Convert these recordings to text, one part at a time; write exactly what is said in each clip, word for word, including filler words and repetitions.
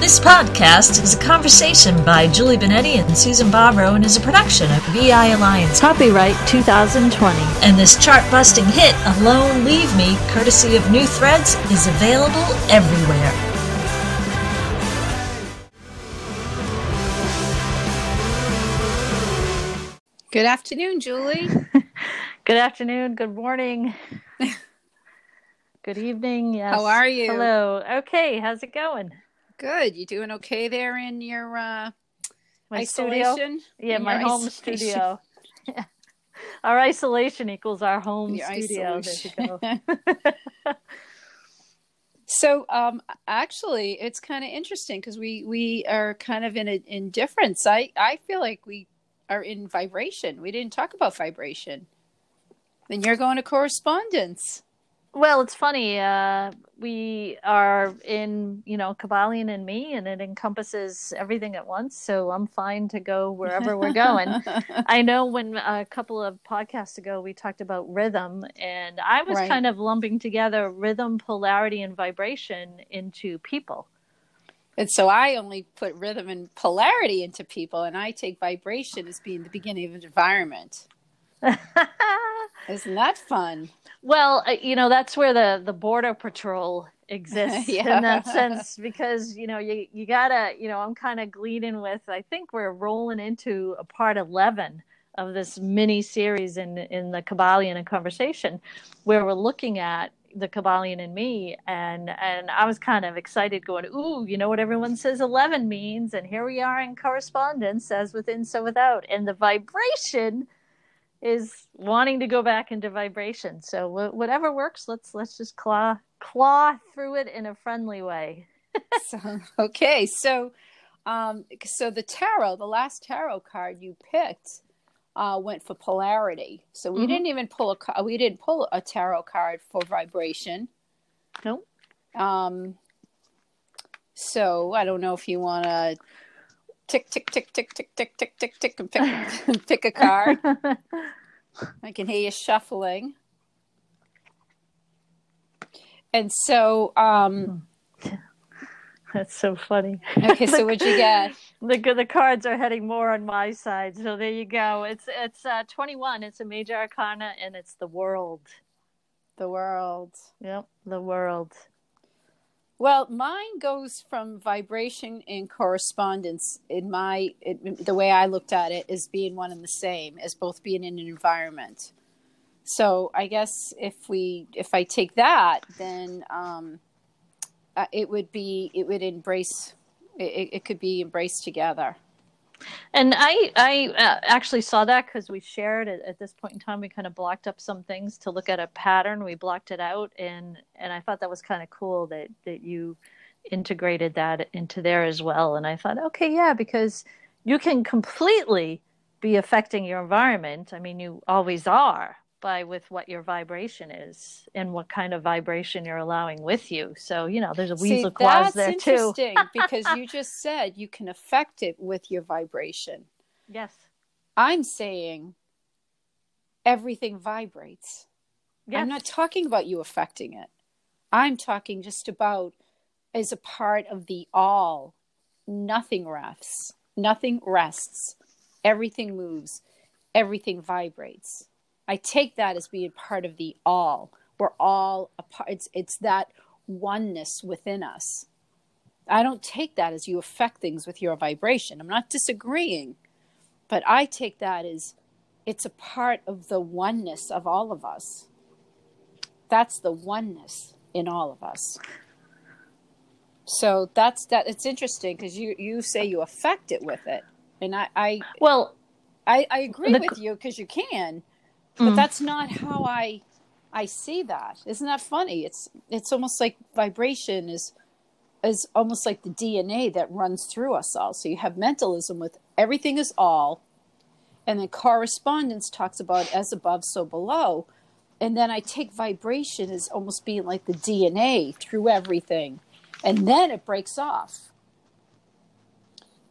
This podcast is a conversation by Julie Benetti and Susan Barrow and is a production of V I Alliance. Copyright two thousand twenty. And this chart-busting hit, Alone Leave Me, courtesy of New Threads, is available everywhere. Good afternoon, Julie. Good afternoon. Good morning. Good evening. Yes. How are you? Hello. Okay. How's it going? Good. You doing okay there in your uh, my isolation? Studio? Yeah, in my home isolation. Studio. Yeah. Our isolation equals our home your studio. There you go. So um, actually, it's kind of interesting because we, we are kind of in a, in difference. I, I feel like we are in vibration. We didn't talk about vibration. Then you're going to correspondence. Well, it's funny. Uh, we are in, you know, Kybalion and me, and it encompasses everything at once. So I'm fine to go wherever we're going. I know when a couple of podcasts ago, we talked about rhythm, and I was right. kind of lumping together rhythm, polarity, and vibration into people. And so I only put rhythm and polarity into people, and I take vibration as being the beginning of an environment. Isn't that fun? Well, you know, that's where the, the border patrol exists yeah. in that sense, because, you know, you, you gotta, you know, I'm kind of gleaning with, I think we're rolling into a part eleven of this mini series in, in the Kybalion and Conversation, where we're looking at the Kybalion and me. And, and I was kind of excited going, ooh, you know what everyone says eleven means. And here we are in correspondence, as within, so without. And the vibration is wanting to go back into vibration. So w- whatever works, let's let's just claw claw through it in a friendly way. so, okay, so um, so the tarot, the last tarot card you picked, uh, went for polarity. So we mm-hmm. didn't even pull a we didn't pull a tarot card for vibration. No. Nope. Um. So I don't know if you want to. Tick, tick, tick, tick, tick, tick, tick, tick, tick, and pick, pick a card. I can hear you shuffling. And so... Um, That's so funny. Okay, so what'd you get? the, the cards are heading more on my side, so there you go. It's it's uh, twenty-one. It's a major arcana, and it's the world. The world. Yep, the world. Well, mine goes from vibration and correspondence in my, it, the way I looked at it is being one and the same as both being in an environment. So I guess if we, if I take that, then um, uh, it would be, it would embrace, it, it could be embraced together. And I, I uh, actually saw that because we shared it at this point in time. We kind of blocked up some things to look at a pattern. We blocked it out. And, and I thought that was kind of cool that, that you integrated that into there as well. And I thought, okay, yeah, because you can completely be affecting your environment. I mean, you always are by with what your vibration is and what kind of vibration you're allowing with you. So, you know, there's a weasel See, clause there too. That's interesting because you just said you can affect it with your vibration. Yes. I'm saying everything vibrates. Yes. I'm not talking about you affecting it. I'm talking just about as a part of the all. Nothing rests. Nothing rests. Everything moves. Everything vibrates. I take that as being part of the all. We're all a part. It's, it's that oneness within us. I don't take that as you affect things with your vibration. I'm not disagreeing, but I take that as it's a part of the oneness of all of us. That's the oneness in all of us. So that's that. It's interesting because you, you say you affect it with it. And I, I well, I, I agree the, with you because you can. But that's not how I, I see that. Isn't that funny? It's it's almost like vibration is, is almost like the D N A that runs through us all. So you have mentalism with everything is all, and then correspondence talks about as above, so below, and then I take vibration as almost being like the D N A through everything, and then it breaks off.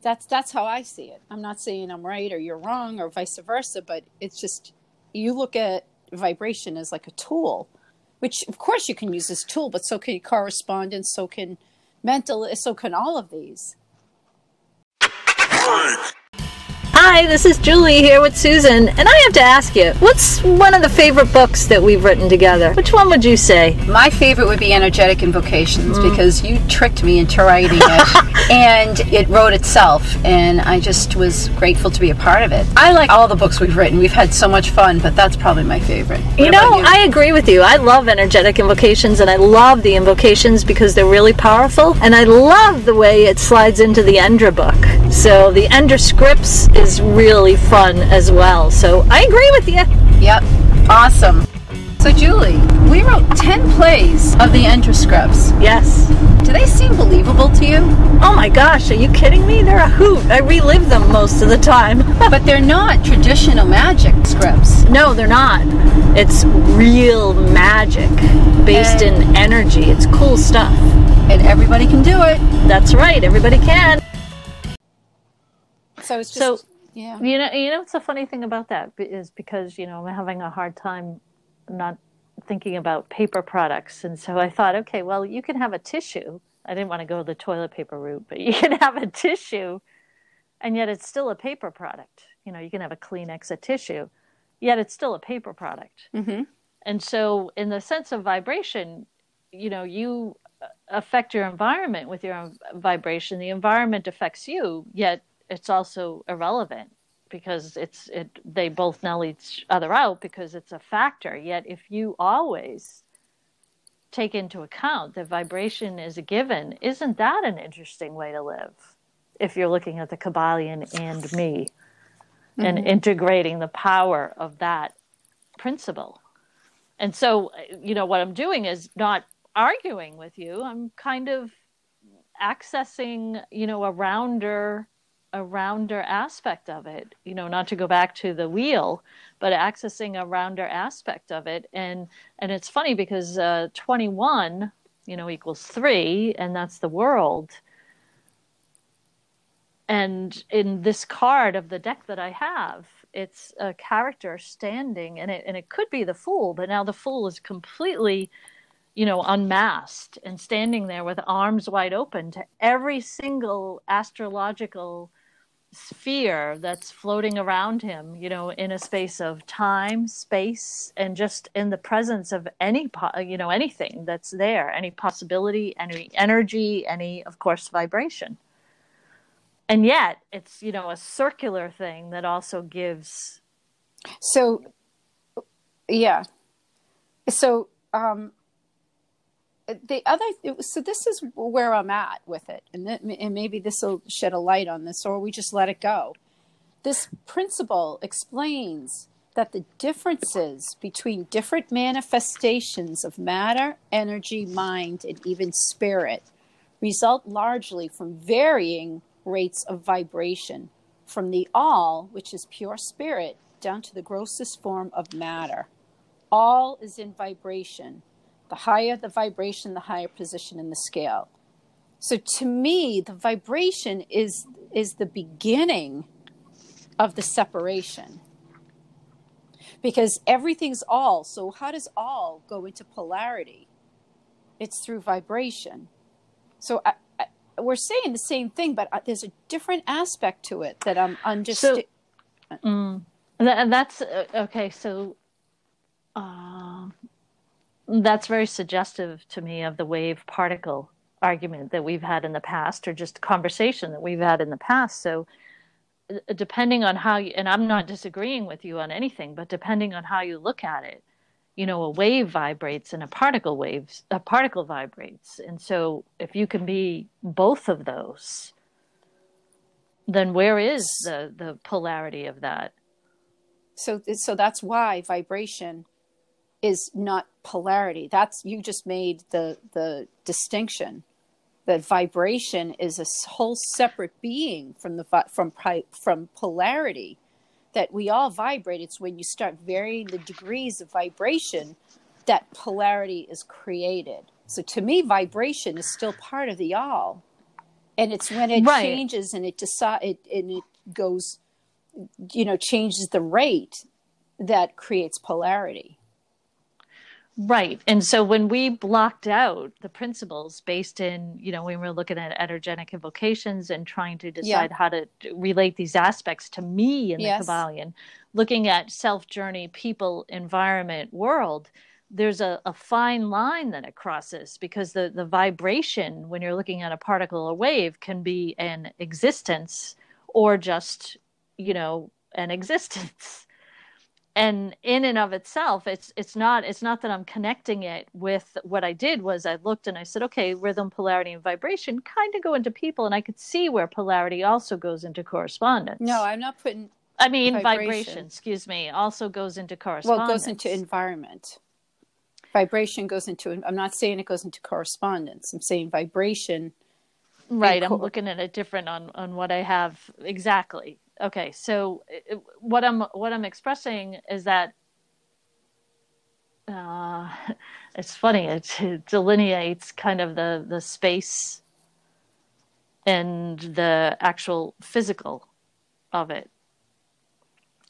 That's that's how I see it. I'm not saying I'm right or you're wrong or vice versa, but it's just. You look at vibration as like a tool, which of course you can use as a tool, but so can correspondence, so can mental, so can all of these. Hi, this is Julie here with Susan, and I have to ask you, what's one of the favorite books that we've written together? Which one would you say? My favorite would be Energetic Invocations, mm. because you tricked me into writing it, and it wrote itself, and I just was grateful to be a part of it. I like all the books we've written. We've had so much fun, but that's probably my favorite. What you know, you? I agree with you. I love Energetic Invocations, and I love the invocations because they're really powerful, and I love the way it slides into the Ender book. So the Ender Scripts is really fun as well. So I agree with you. Yep. Awesome. So Julie, we wrote ten plays of the Ender Scripts. Yes. Do they seem believable to you? Oh my gosh, are you kidding me? They're a hoot. I relive them most of the time. But they're not traditional magic scripts. No, they're not. It's real magic based and in energy. It's cool stuff. And everybody can do it. That's right. Everybody can. So it's just... So, yeah. You know, you know what's the funny thing about that is because, you know, I'm having a hard time not thinking about paper products. And so I thought, okay, well, you can have a tissue. I didn't want to go the toilet paper route, but you can have a tissue and yet it's still a paper product. You know, you can have a Kleenex, a tissue, yet it's still a paper product. Mm-hmm. And so in the sense of vibration, you know, you affect your environment with your vibration. The environment affects you, yet it's also irrelevant because it's it they both null each other out because it's a factor. Yet if you always take into account that vibration is a given, isn't that an interesting way to live? If you're looking at the Kybalion and me mm-hmm. and integrating the power of that principle. And so, you know, what I'm doing is not arguing with you. I'm kind of accessing, you know, a rounder a rounder aspect of it, you know, not to go back to the wheel, but accessing a rounder aspect of it. And, and it's funny because uh, twenty-one, you know, equals three, and that's the world. And in this card of the deck that I have, it's a character standing, and it, and it could be the Fool, but now the Fool is completely, you know, unmasked and standing there with arms wide open to every single astrological sphere that's floating around him, you know, in a space of time, space, and just in the presence of any, you know, anything that's there, any possibility, any energy, any, of course, vibration. And yet it's, you know, a circular thing that also gives. So, yeah. So, um, the other, so this is where I'm at with it. And, that, and maybe this will shed a light on this, or we just let it go. This principle explains that the differences between different manifestations of matter, energy, mind, and even spirit result largely from varying rates of vibration from the all, which is pure spirit, down to the grossest form of matter. All is in vibration. The higher the vibration, the higher position in the scale. So to me, the vibration is is the beginning of the separation. Because everything's all. So how does all go into polarity? It's through vibration. So I, I, we're saying the same thing, but there's a different aspect to it that I'm understanding. So, mm, and that's, okay, so... Uh... That's very suggestive to me of the wave particle argument that we've had in the past, or just conversation that we've had in the past. So depending on how you, and I'm not disagreeing with you on anything, but depending on how you look at it, you know, a wave vibrates and a particle waves, a particle vibrates. And so if you can be both of those, then where is the, the polarity of that? So, so that's why vibration is not polarity. That's, you just made the the distinction that vibration is a whole separate being from the from from polarity, that we all vibrate. It's when you start varying the degrees of vibration that polarity is created. So to me, vibration is still part of the all, and it's when it right. changes and it decide it, and it goes, you know, changes the rate that creates polarity. Right. And so when we blocked out the principles based in, you know, when we were looking at energetic invocations and trying to decide yeah. how to relate these aspects to me in yes. the Kybalion, looking at self-journey, people, environment, world, there's a, a fine line that it crosses, because the, the vibration, when you're looking at a particle or wave, can be an existence or just, you know, an existence. And in and of itself, it's it's not it's not that I'm connecting it with what I did was I looked and I said, okay, rhythm, polarity, and vibration kind of go into people, and I could see where polarity also goes into correspondence. No, I'm not putting. I mean, vibration. vibration excuse me, also goes into correspondence. Well, it goes into environment. Vibration goes into. I'm not saying it goes into correspondence. I'm saying vibration. Right. I'm looking at it different on on what I have exactly. Okay, so what I'm what I'm expressing is that uh, it's funny. It, it delineates kind of the, the space and the actual physical of it.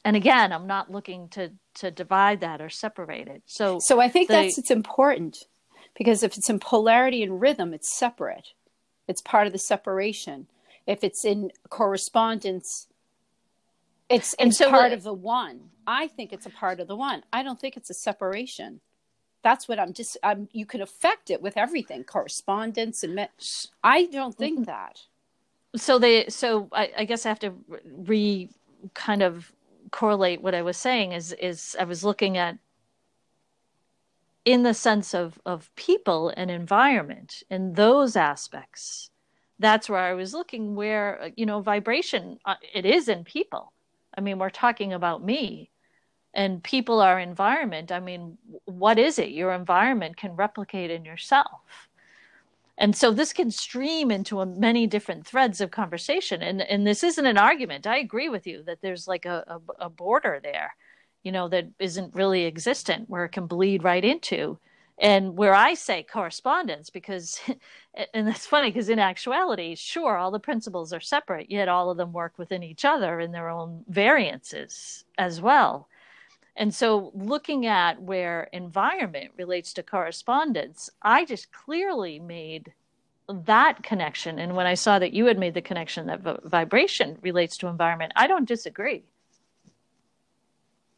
And again, I'm not looking to, to divide that or separate it. So, so I think the, that's it's important, because if it's in polarity and rhythm, it's separate. It's part of the separation. If it's in correspondence. It's, it's so part of the one. I think it's a part of the one. I don't think it's a separation. That's what I'm just, I'm, you can affect it with everything, correspondence. and me- I don't think that. So they, so I, I guess I have to re kind of correlate what I was saying is, is I was looking at in the sense of, of people and environment and those aspects. That's where I was looking, where, you know, vibration, it is in people. I mean, we're talking about me, and people are environment. I mean, what is it? Your environment can replicate in yourself. And so this can stream into a many different threads of conversation. And and this isn't an argument. I agree with you that there's like a, a, a border there, you know, that isn't really existent, where it can bleed right into. And where I say correspondence, because, and that's funny, because in actuality, sure, all the principles are separate, yet all of them work within each other in their own variances as well. And so looking at where environment relates to correspondence, I just clearly made that connection. And when I saw that you had made the connection that v- vibration relates to environment, I don't disagree.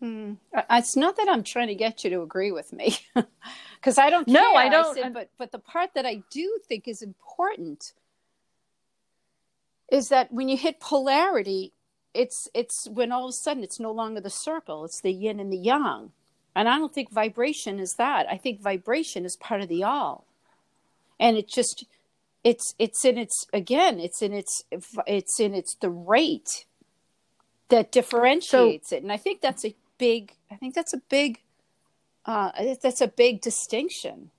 Hmm. It's not that I'm trying to get you to agree with me, because I don't care. No, I don't. I said, but, but the part that I do think is important is that when you hit polarity, it's it's when all of a sudden it's no longer the circle, it's the yin and the yang. And I don't think vibration is that. I think vibration is part of the all. And it just, it's it's in its, again, it's in its, it's in its, the rate that differentiates so, it. And I think that's a big, I think that's a big, uh, that's a big distinction.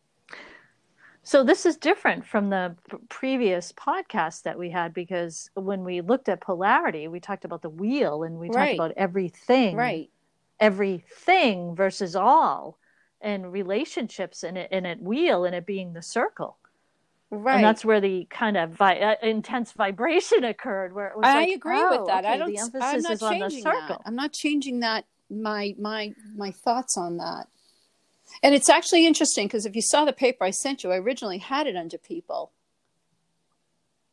So this is different from the p- previous podcast that we had, because when we looked at polarity, we talked about the wheel, and we right. talked about everything, right. everything versus all, and relationships in it, in it wheel, and it being the circle. Right. And that's where the kind of vi- uh, intense vibration occurred. Where it was I like, agree oh, with that. Okay, I don't. The emphasis I'm not is changing on the circle. That. I'm not changing that. My my my thoughts on that. And it's actually interesting, because if you saw the paper I sent you, I originally had it under people,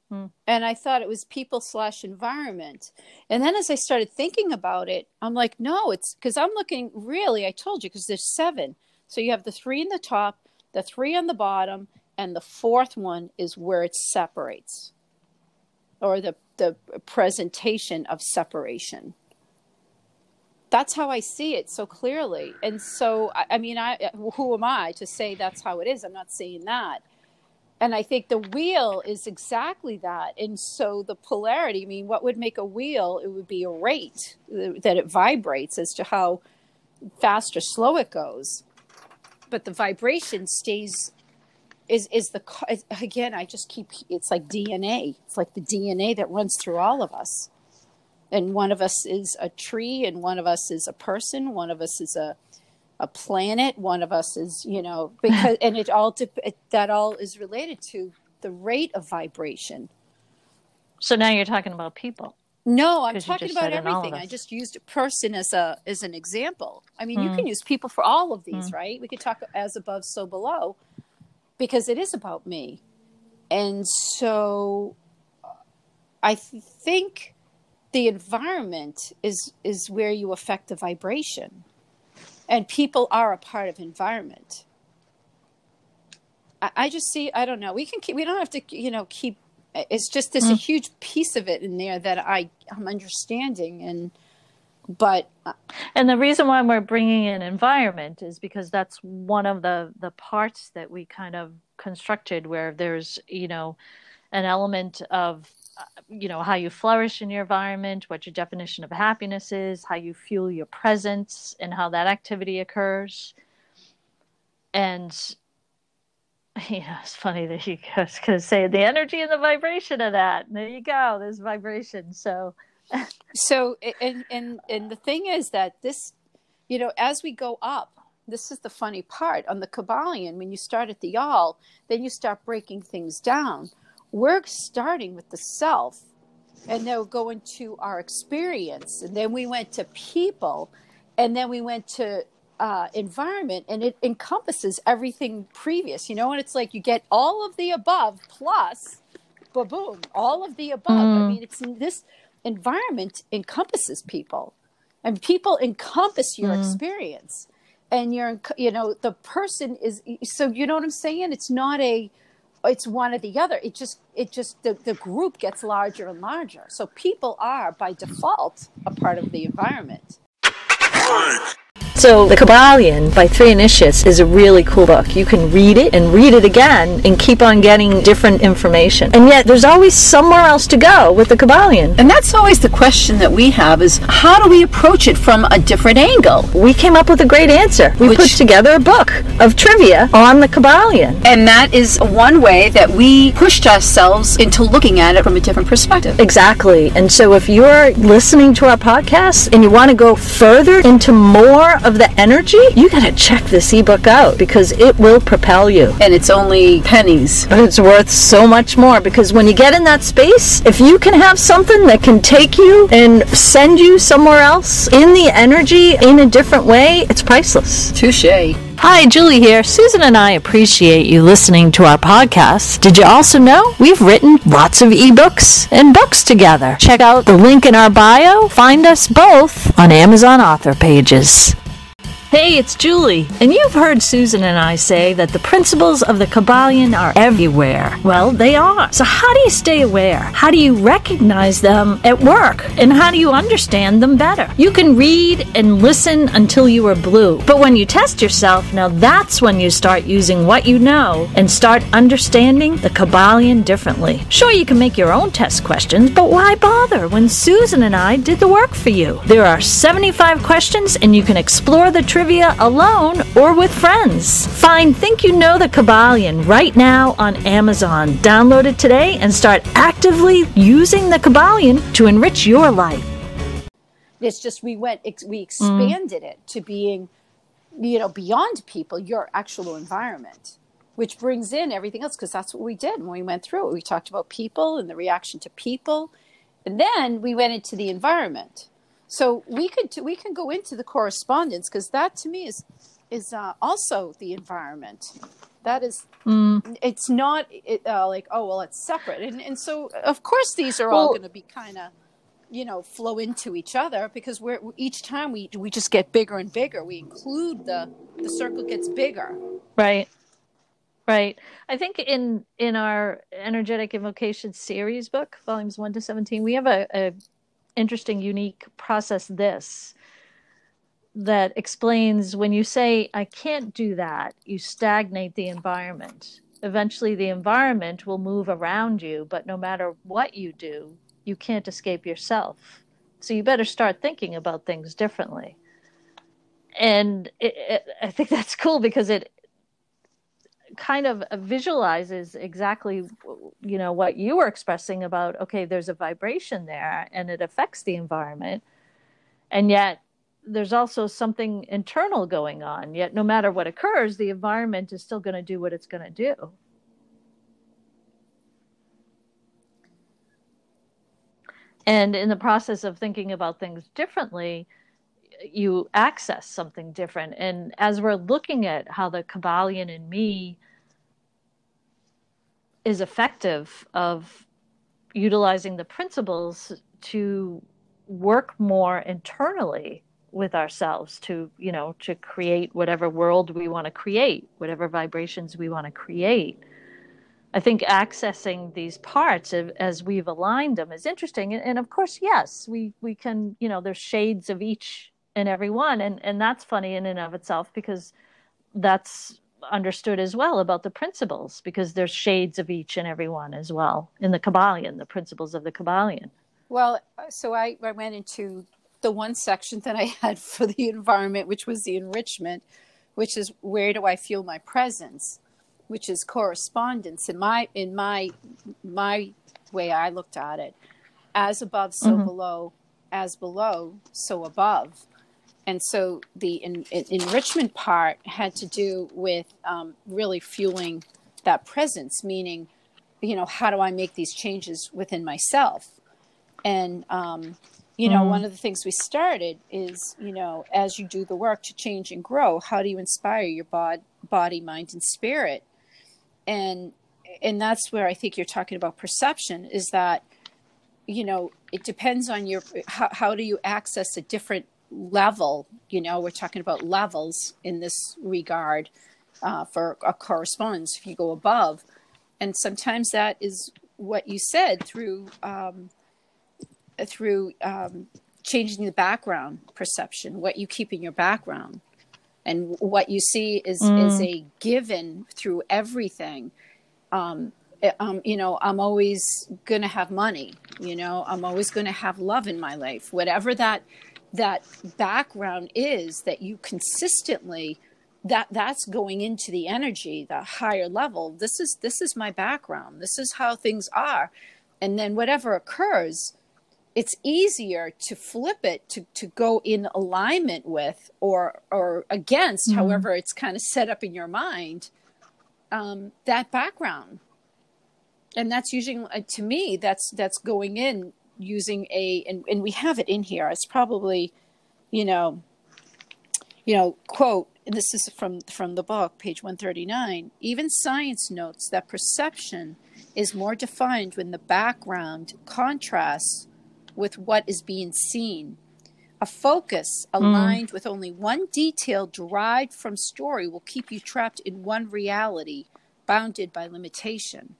hmm. and I thought it was people slash environment. And then as I started thinking about it, I'm like, no, it's because I'm looking. Really, I told you, because there's seven. So you have the three in the top, the three on the bottom. And the fourth one is where it separates, or the, the presentation of separation. That's how I see it so clearly. And so, I mean, I who am I to say that's how it is? I'm not saying that. And I think the wheel is exactly that. And so the polarity, I mean, what would make a wheel? It would be a rate that it vibrates as to how fast or slow it goes. But the vibration stays... is is the again I just keep it's like D N A, it's like the D N A that runs through all of us, and one of us is a tree, and one of us is a person, one of us is a a planet, one of us is, you know, because and it all it, that all is related to the rate of vibration. So now you're talking about people. No, I'm talking about everything. I just used a person as a as an example. I mean, mm. you can use people for all of these, mm. right? We could talk as above, so below, because it is about me. And so I th- think the environment is is where you affect the vibration. And people are a part of environment. I, I just see, I don't know. We can keep, we don't have to, you know, keep. It's just this mm. a huge piece of it in there that I, I'm understanding. And but and the reason why we're bringing in environment is because that's one of the, the parts that we kind of constructed where there's, you know, an element of, you know, how you flourish in your environment, what your definition of happiness is, how you fuel your presence and how that activity occurs. And you know, it's funny that you guys could say the energy and the vibration of that. There you go. There's vibration. So, so and, and and the thing is that this, you know, as we go up, this is the funny part on the Kybalion. When you start at the all, then you start breaking things down. We're starting with the self, and then we'll go into our experience, and then we went to people, and then we went to Uh, environment, and it encompasses everything previous, you know, and it's like you get all of the above plus ba-boom, all of the above. Mm. I mean, it's this environment encompasses people, and people encompass your mm. experience, and your, you know, the person is, so you know what I'm saying? It's not a, it's one or the other. It just, it just, the, the group gets larger and larger. So people are by default a part of the environment. So The Kybalion by Three Initiates is a really cool book. You can read it and read it again and keep on getting different information. And yet there's always somewhere else to go with The Kybalion. And that's always the question that we have is how do we approach it from a different angle? We came up with a great answer. We Which, put together a book of trivia on The Kybalion. And that is one way that we pushed ourselves into looking at it from a different perspective. Exactly. And so if you're listening to our podcast and you want to go further into more of the energy, you gotta check this ebook out because it will propel you. And it's only pennies, but it's worth so much more because when you get in that space, if you can have something that can take you and send you somewhere else in the energy in a different way, it's priceless. Touché. Hi, Julie here. Susan and I appreciate you listening to our podcast. Did you also know we've written lots of ebooks and books together? Check out the link in our bio. Find us both on Amazon author pages. Hey, it's Julie, and you've heard Susan and I say that the principles of the Kybalion are everywhere. Well, they are. So how do you stay aware? How do you recognize them at work? And how do you understand them better? You can read and listen until you are blue. But when you test yourself, now that's when you start using what you know and start understanding the Kybalion differently. Sure, you can make your own test questions, but why bother when Susan and I did the work for you? There are seventy-five questions, and you can explore the truth trivia alone or with friends. Find Think You Know the Kybalion right now on Amazon. Download it today and start actively using the Kybalion to enrich your life. It's just we went we expanded mm. it to being, you know, beyond people, your actual environment, which brings in everything else because that's what we did when we went through it. We talked about people and the reaction to people, and then we went into the environment. So we could we can go into the correspondence because that to me is is uh, also the environment. That is, mm. it's not it, uh, like oh well it's separate, and and so of course these are well, all going to be kind of you know flow into each other because we're each time we we just get bigger and bigger. We include the the circle gets bigger. Right, right. I think in in our Energetic Invocations Series book, volumes one to seventeen, we have a. a interesting, unique process this that explains when you say, I can't do that, you stagnate the environment. Eventually the environment will move around you, but no matter what you do, you can't escape yourself. So you better start thinking about things differently. And it, it, I think that's cool because it kind of visualizes exactly, you know, what you were expressing about, okay, there's a vibration there and it affects the environment. And yet there's also something internal going on. Yet no matter what occurs, the environment is still going to do what it's going to do. And in the process of thinking about things differently, you access something different. And as we're looking at how the Kybalion in me is effective of utilizing the principles to work more internally with ourselves, to, you know, to create whatever world we want to create, whatever vibrations we want to create. I think accessing these parts of, as we've aligned them is interesting. And, and of course, yes, we, we can, you know, there's shades of each and every one. And, and that's funny in and of itself, because that's understood as well about the principles, because there's shades of each and every one as well in the Kybalion, the principles of the Kybalion. Well, so I, I went into the one section that I had for the environment, which was the enrichment, which is where do I feel my presence, which is correspondence in my in my my way I looked at it, as above, so mm-hmm. below, as below, so above. And so the in, in, enrichment part had to do with um, really fueling that presence, meaning, you know, how do I make these changes within myself? And, um, you know, mm. one of the things we started is, you know, as you do the work to change and grow, how do you inspire your bod- body, mind, and spirit? And, and that's where I think you're talking about perception, is that, you know, it depends on your, how, how do you access a different level? You know, we're talking about levels in this regard uh, for a correspondence if you go above. And sometimes that is what you said through, um, through um, changing the background perception, what you keep in your background. And what you see is, mm. is a given through everything. Um, um, you know, I'm always going to have money. You know, I'm always going to have love in my life. Whatever that that background is that you consistently, that that's going into the energy, the higher level. This is this is my background. This is how things are. And then whatever occurs, it's easier to flip it, to, to go in alignment with or or against, mm-hmm. however it's kind of set up in your mind, um, that background. And that's usually, uh, to me, that's that's going in using a, and, and we have it in here. It's probably, you know, you know, quote, and this is from, from the book, page one thirty-nine, even science notes that perception is more defined when the background contrasts with what is being seen. A focus aligned mm. with only one detail derived from story will keep you trapped in one reality, bounded by limitation.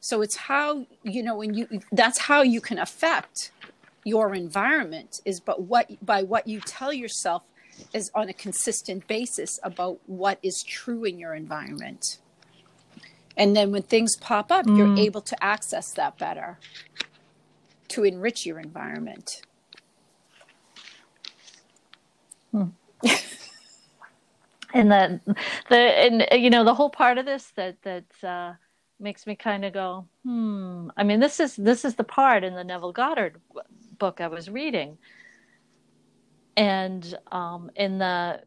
So it's how, you know, when you, that's how you can affect your environment, is but what by what you tell yourself is on a consistent basis about what is true in your environment. And then when things pop up, mm. you're able to access that better, to enrich your environment. Hmm. And the the and you know the whole part of this that that uh, makes me kind of go, hmm. I mean, this is this is the part in the Neville Goddard book I was reading, and um, in the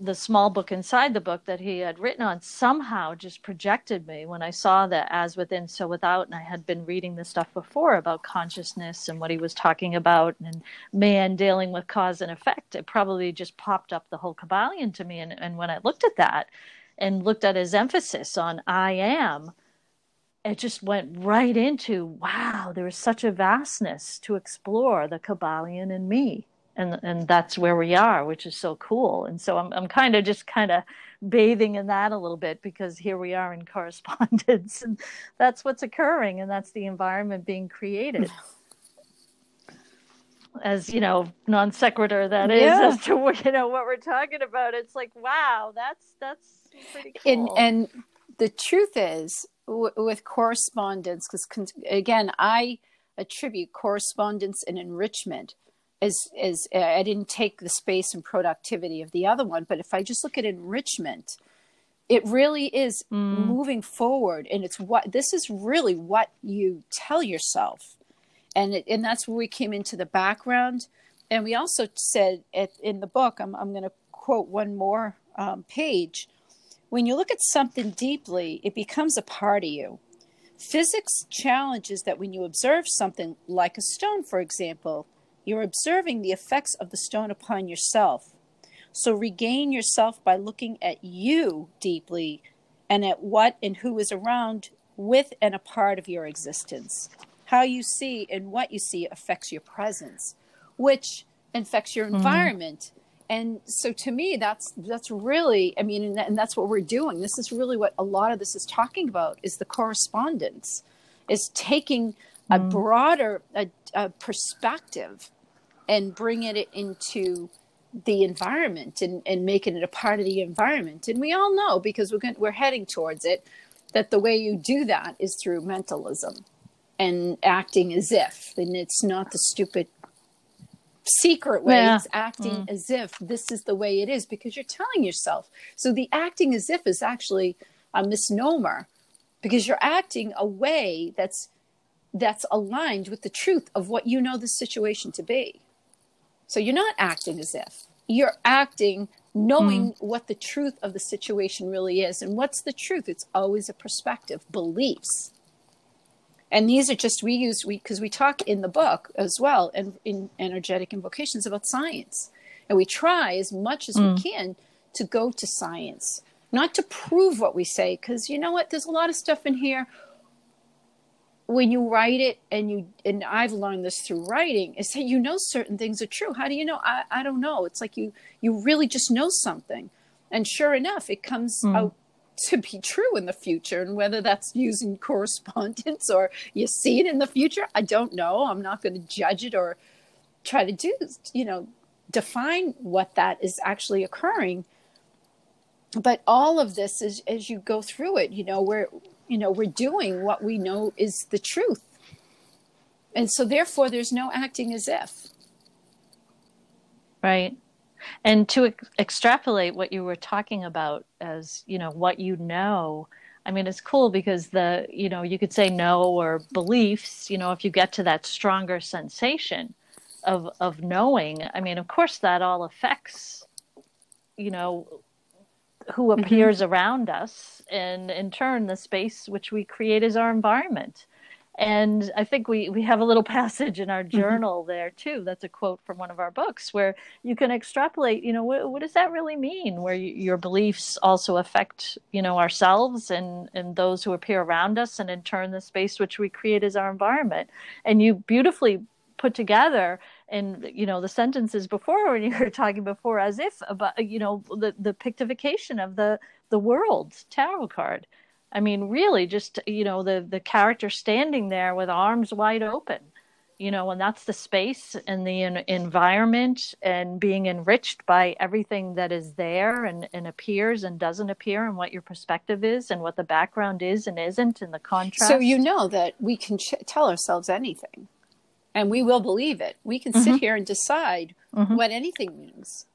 the small book inside the book that he had written on, somehow just projected me when I saw that as within, so without. And I had been reading this stuff before about consciousness and what he was talking about, and man dealing with cause and effect. It probably just popped up the whole Kybalion to me. And, and when I looked at that and looked at his emphasis on I am, it just went right into, wow, there is such a vastness to explore the Kybalion in me. And and that's where we are, which is so cool. And so I'm I'm kind of just kind of bathing in that a little bit, because here we are in correspondence, and that's what's occurring, and that's the environment being created. As you know, non sequitur that is, yeah. as to you know what we're talking about. It's like, wow, that's that's pretty cool. And and the truth is w- with correspondence, because con- again, I attribute correspondence and enrichment. Is, is uh, I didn't take the space and productivity of the other one, but if I just look at enrichment, it really is mm. moving forward, and it's what this is really what you tell yourself, and it, and that's where we came into the background, and we also said at, in the book, I'm I'm going to quote one more um, page. When you look at something deeply, it becomes a part of you. Physics challenges that when you observe something like a stone, for example, you're observing the effects of the stone upon yourself. So regain yourself by looking at you deeply and at what and who is around with and a part of your existence. How you see and what you see affects your presence, which affects your environment. Mm. And so to me, that's that's really, I mean, and, and that's what we're doing. This is really what a lot of this is talking about, is the correspondence, is taking a mm. broader a, a perspective and bringing it into the environment and, and making it a part of the environment. And we all know, because we're going, we're heading towards it, that the way you do that is through mentalism and acting as if. And it's not the stupid secret way, yeah. It's acting mm. as if this is the way it is, because you're telling yourself. So the acting as if is actually a misnomer, because you're acting a way that's that's aligned with the truth of what you know the situation to be. So you're not acting as if. You're acting knowing mm. what the truth of the situation really is. And what's the truth? It's always a perspective, beliefs. And these are just, we use, we because we talk in the book as well, and in Energetic Invocations, about science. And we try as much as mm. we can to go to science, not to prove what we say, because you know what? There's a lot of stuff in here. When you write it, and you and I've learned this through writing, is that you know certain things are true. How do you know? I, I don't know. It's like you you really just know something. And sure enough, it comes mm. out to be true in the future. And whether that's using correspondence or you see it in the future, I don't know. I'm not going to judge it or try to do, you know, define what that is actually occurring. But all of this is, as you go through it, you know, we're You know, we're doing what we know is the truth. And so therefore, there's no acting as if. Right. And to ex- extrapolate what you were talking about as, you know, what you know, I mean, it's cool because the, you know, you could say no or beliefs, you know, if you get to that stronger sensation of, of knowing, I mean, of course, that all affects, you know, who appears mm-hmm. around us, and in turn the space which we create is our environment. And I think we, we have a little passage in our journal mm-hmm. there too, that's a quote from one of our books, where you can extrapolate, you know, wh- what does that really mean, where you, your beliefs also affect, you know, ourselves and, and those who appear around us, and in turn the space which we create is our environment. And you beautifully put together, and you know, the sentences before when you were talking before, as if, about, you know, the the pictification of the the world tarot card. I mean, really, just, you know, the the character standing there with arms wide open, you know, and that's the space and the in, environment, and being enriched by everything that is there and and appears and doesn't appear, and what your perspective is and what the background is and isn't, and the contrast. So you know that we can ch- tell ourselves anything. And we will believe it. We can mm-hmm. sit here and decide mm-hmm. what anything means.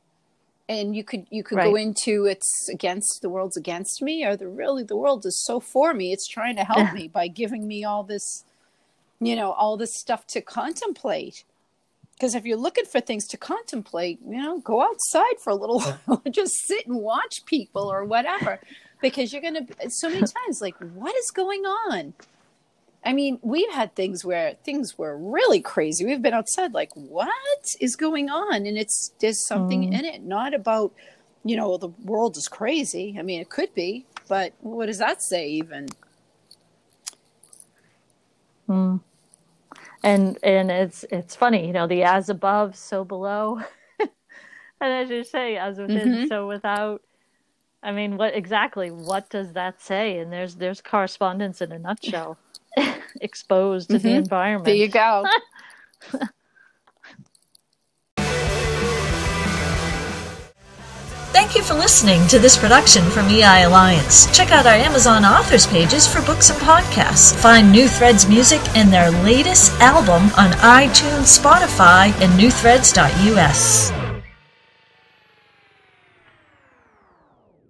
And you could you could right. go into, it's against, the world's against me, or the really the world is so for me, it's trying to help me by giving me all this, you know, all this stuff to contemplate. Because if you're looking for things to contemplate, you know, go outside for a little while, just sit and watch people or whatever. Because you're going to, so many times, like, what is going on? I mean, we've had things where things were really crazy. We've been outside like, what is going on? And it's, there's something mm. in it, not about, you know, the world is crazy. I mean, it could be, but what does that say even? Mm. And and it's it's funny, you know, the as above, so below. And as you say, as within, mm-hmm. so without. I mean, what exactly, what does that say? And there's there's correspondence in a nutshell. Exposed to mm-hmm. the environment. There you go. Thank you for listening to this production from E I Alliance. Check out our Amazon authors pages for books and podcasts. Find New Threads music and their latest album on iTunes, Spotify, and new threads dot U S.